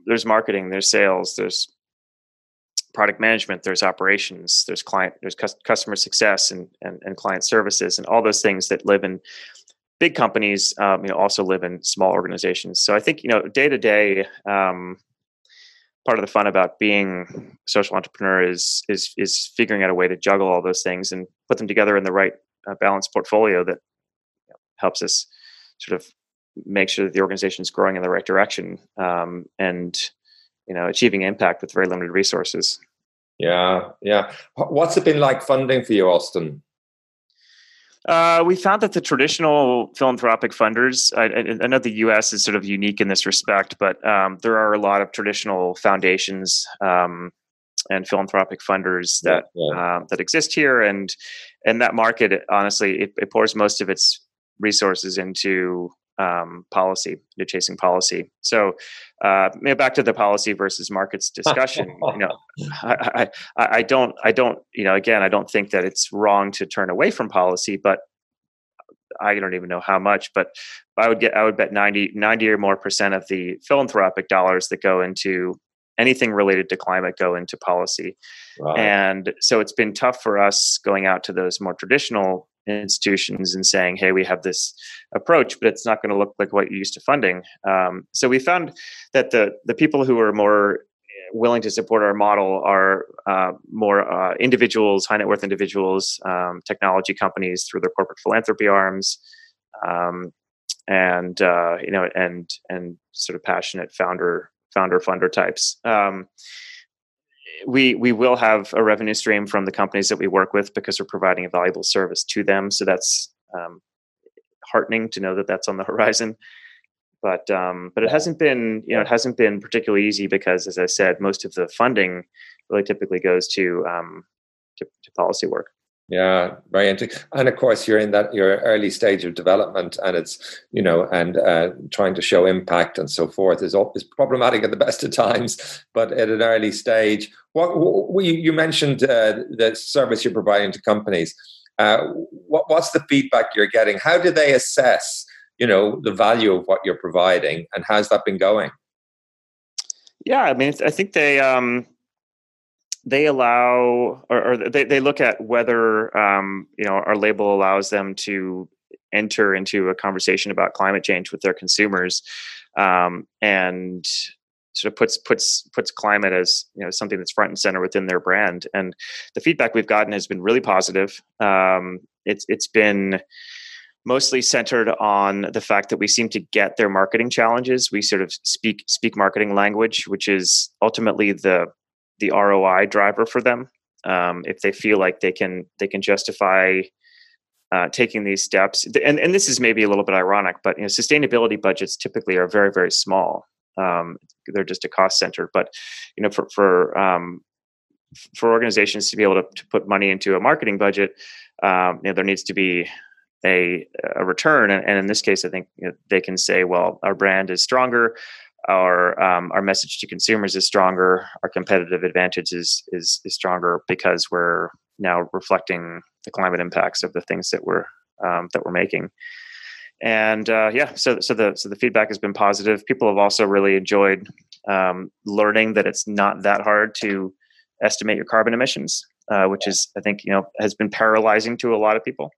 there's marketing, there's sales, there's product management, there's operations, there's client, there's cu- customer success and, and, and client services, and all those things that live in big companies, um, you know, also live in small organizations. So I think, you know, day to day, um, part of the fun about being a social entrepreneur is, is, is figuring out a way to juggle all those things and put them together in the right uh, balanced portfolio that you know, helps us sort of make sure that the organization is growing in the right direction um, and, you know, achieving impact with very limited resources. Yeah. Yeah. What's it been like funding for you, Austin? Uh, we found that the traditional philanthropic funders, I, I know the U S is sort of unique in this respect, but um, there are a lot of traditional foundations um, and philanthropic funders that, yeah, yeah. Uh, that exist here. And, and that market, honestly, it, it pours most of its resources into um, policy, into chasing policy. So, uh, you know, back to the policy versus markets discussion. you know, I, I, I don't, I don't, you know, again, I don't think that it's wrong to turn away from policy, but I don't even know how much. But I would get, I would bet ninety, ninety or more percent of the philanthropic dollars that go into anything related to climate go into policy, right. And so it's been tough for us going out to those more traditional institutions and saying, hey, we have this approach, but it's not going to look like what you're used to funding. Um, so we found that the the people who are more willing to support our model are uh, more uh, individuals, high net worth individuals, um, technology companies through their corporate philanthropy arms, um, and uh, you know, and and sort of passionate founder founder funder types. Um, We we will have a revenue stream from the companies that we work with because we're providing a valuable service to them. So that's um, heartening to know that that's on the horizon. But um, but it hasn't been you know it hasn't been particularly easy because, as I said, most of the funding really typically goes to um, to, to policy work. Yeah, very interesting. And of course, you're in that your early stage of development, and it's you know, and uh, trying to show impact and so forth is is problematic at the best of times. But at an early stage, what, what you mentioned uh, the service you're providing to companies. Uh, what, what's the feedback you're getting? How do they assess you know the value of what you're providing, and how's that been going? Yeah, I mean, I think they. Um... They allow, or, or they, they look at whether um, you know our label allows them to enter into a conversation about climate change with their consumers, um, and sort of puts puts puts climate as you know something that's front and center within their brand. And the feedback we've gotten has been really positive. Um, it's it's been mostly centered on the fact that we seem to get their marketing challenges. We sort of speak speak marketing language, which is ultimately the the R O I driver for them. Um, if they feel like they can, they can justify uh, taking these steps. And, and this is maybe a little bit ironic, but you know, sustainability budgets typically are very, very small. Um, they're just a cost center. But you know, for for um, for organizations to be able to, to put money into a marketing budget, um, you know, there needs to be a a return. And, and in this case, I think you know, they can say, well, our brand is stronger. Our um, our message to consumers is stronger. Our competitive advantage is, is is stronger because we're now reflecting the climate impacts of the things that we're um, that we're making. And uh, yeah, so so the so the feedback has been positive. People have also really enjoyed um, learning that it's not that hard to estimate your carbon emissions, uh, which is, I think, you know, has been paralyzing to a lot of people.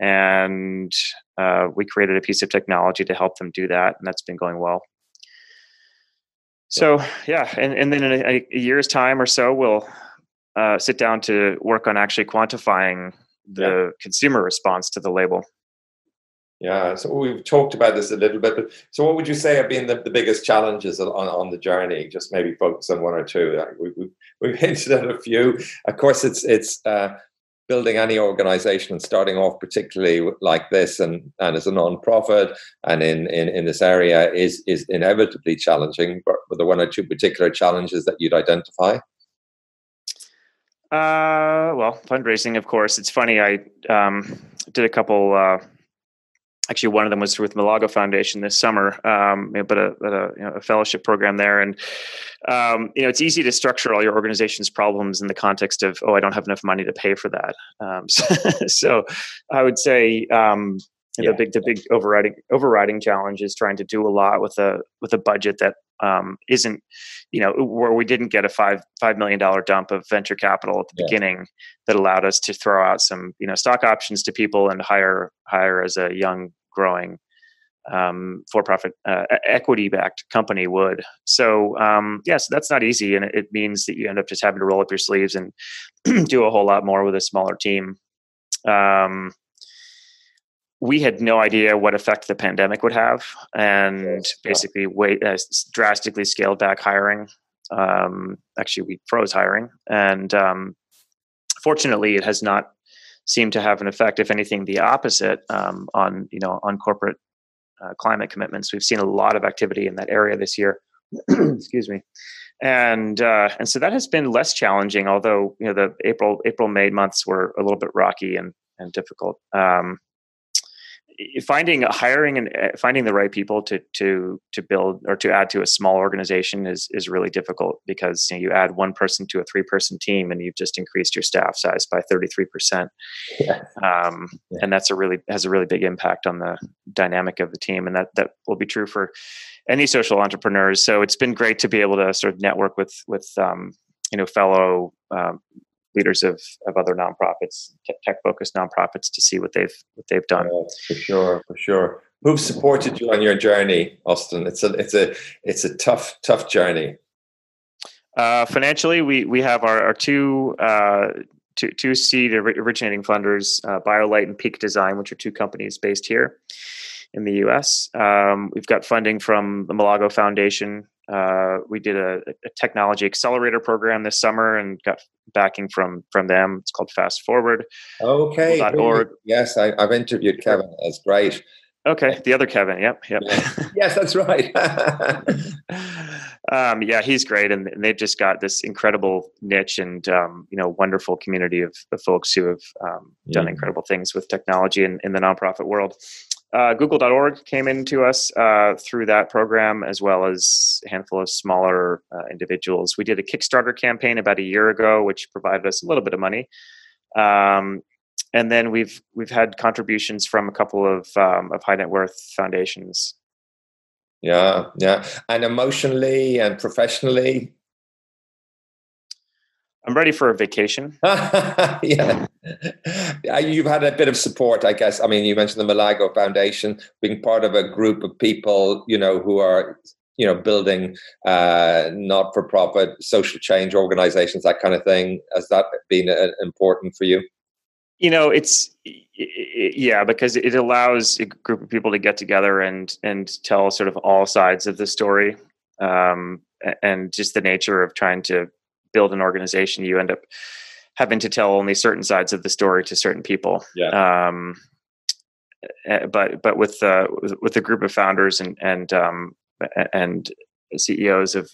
And uh, we created a piece of technology to help them do that, and that's been going well. So yeah, and, and then in a, a year's time or so, we'll uh, sit down to work on actually quantifying the yeah. consumer response to the label. Yeah, so we've talked about this a little bit, but so what would you say have been the, the biggest challenges on, on the journey? Just maybe focus on one or two. We, we, we've hinted at a few. Of course, it's it's uh, building any organization and starting off particularly like this and, and as a non-profit and in, in, in this area is, is inevitably challenging, but were there one or two particular challenges that you'd identify? Uh, well, fundraising, of course. It's funny, I um, did a couple... Uh, Actually, one of them was with Mulago Foundation this summer, um, but a, but a, you know, a fellowship program there. And, um, you know, it's easy to structure all your organization's problems in the context of, oh, I don't have enough money to pay for that. Um, so, so I would say um, yeah. the big the big overriding overriding challenge is trying to do a lot with a with a budget that um, isn't, you know, where we didn't get a five five million dollar dump of venture capital at the yeah. beginning that allowed us to throw out some, you know, stock options to people and hire hire as a young growing um, for-profit uh, equity-backed company would. So um, yes, yeah, so that's not easy. And it, it means that you end up just having to roll up your sleeves and do a whole lot more with a smaller team. Um, we had no idea what effect the pandemic would have and yes. basically wait, uh, drastically scaled back hiring. Um, actually, we froze hiring. And um, fortunately, it has not seem to have an effect, if anything, the opposite um, on you know on corporate uh, climate commitments. We've seen a lot of activity in that area this year. Excuse me, and uh, and so that has been less challenging. Although you know the April April May months were a little bit rocky and and difficult. Um, finding hiring and uh, finding the right people to to to build or to add to a small organization is is really difficult because you know, you add one person to a three person team and you've just increased your staff size by thirty-three percent. Yeah. Um, yeah. And that's a really has a really big impact on the dynamic of the team, and that that will be true for any social entrepreneurs. So it's been great to be able to sort of network with with um, you know fellow um, leaders of, of other nonprofits, tech-focused nonprofits, to see what they've what they've done. Oh, for sure, for sure. Who've supported you on your journey, Austin? It's a it's a it's a tough tough journey. Uh, financially, we we have our, our two uh, two two seed originating funders, uh, BioLite and Peak Design, which are two companies based here in the U S. Um, we've got funding from the Mulago Foundation. Uh, we did a, a technology accelerator program this summer and got backing from from them. It's called Fast Forward. Okay. .org. Yes, I, I've interviewed Kevin. That's great. Okay, the other Kevin. Yep, yep. Yes, that's right. um, yeah, he's great, and, and they've just got this incredible niche and um, you know wonderful community of, of folks who have um, mm. done incredible things with technology in, in the nonprofit world. Uh, Google dot org came into us uh, through that program, as well as a handful of smaller uh, individuals. We did a Kickstarter campaign about a year ago, which provided us a little bit of money. Um, and then we've we've had contributions from a couple of um, of high net worth foundations. Yeah, yeah, and emotionally and professionally, I'm ready for a vacation. Yeah. You've had a bit of support, I guess. I mean, you mentioned the Mulago Foundation, being part of a group of people, you know, who are, you know, building uh, not-for-profit social change organizations, that kind of thing. Has that been uh, important for you? You know, it's, it, yeah, because it allows a group of people to get together and and tell sort of all sides of the story, um, and just the nature of trying to build an organization, you end up having to tell only certain sides of the story to certain people. Yeah. Um, but but with uh, with a group of founders and and um, and C E Os of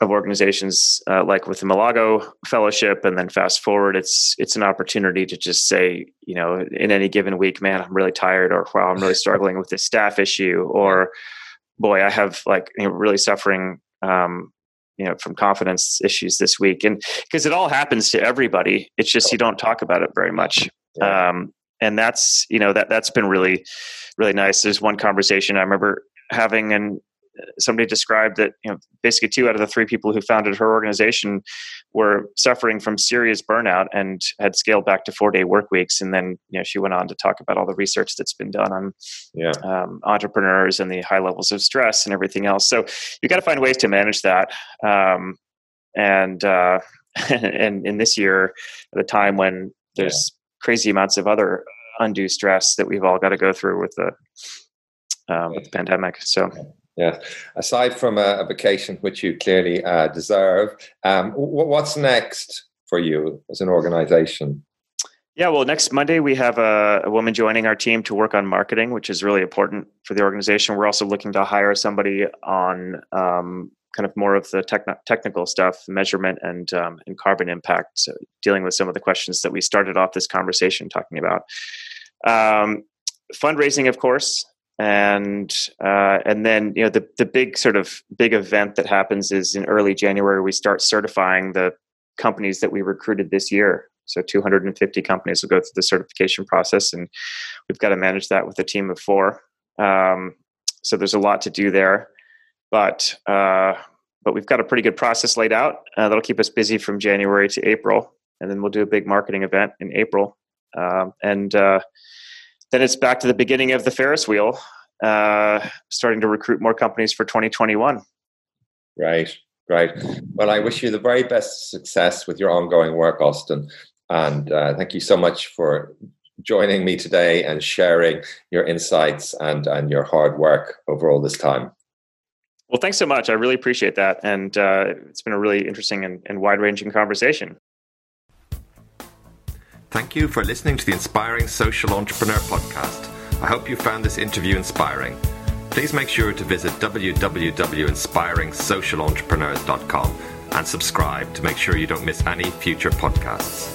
of organizations uh, like with the Mulago Fellowship and then Fast Forward, it's it's an opportunity to just say, you know, in any given week, man, I'm really tired, or wow, I'm really struggling with this staff issue, or boy, I have like you know, really suffering. Um, you know, from confidence issues this week. And because it all happens to everybody, it's just, you don't talk about it very much. Yeah. Um, and that's, you know, that that's been really, really nice. There's one conversation I remember having, and somebody described that, you know, basically two out of the three people who founded her organization were suffering from serious burnout and had scaled back to four day work weeks. And then, you know, she went on to talk about all the research that's been done on yeah. um, entrepreneurs and the high levels of stress and everything else. So you got to find ways to manage that. Um, and, uh, and in this year, at a time when there's yeah. crazy amounts of other undue stress that we've all got to go through with the, um, with the pandemic. So, yeah. Aside from a, a vacation, which you clearly uh, deserve, um, w- what's next for you as an organization? Yeah, well, next Monday, we have a, a woman joining our team to work on marketing, which is really important for the organization. We're also looking to hire somebody on um, kind of more of the techn- technical stuff, measurement and, um, and carbon impact, so dealing with some of the questions that we started off this conversation talking about. Um, fundraising, of course. And, uh, and then, you know, the, the big sort of big event that happens is in early January, we start certifying the companies that we recruited this year. So two hundred fifty companies will go through the certification process, and we've got to manage that with a team of four. Um, so there's a lot to do there, but, uh, but we've got a pretty good process laid out uh, that'll keep us busy from January to April. And then we'll do a big marketing event in April. Um, and, uh, Then it's back to the beginning of the Ferris wheel, uh, starting to recruit more companies for twenty twenty-one. Right, right. Well, I wish you the very best success with your ongoing work, Austin. And uh, thank you so much for joining me today and sharing your insights and, and your hard work over all this time. Well, thanks so much. I really appreciate that. And uh, it's been a really interesting and, and wide-ranging conversation. Thank you for listening to the Inspiring Social Entrepreneur podcast. I hope you found this interview inspiring. Please make sure to visit w w w dot inspiring social entrepreneurs dot com and subscribe to make sure you don't miss any future podcasts.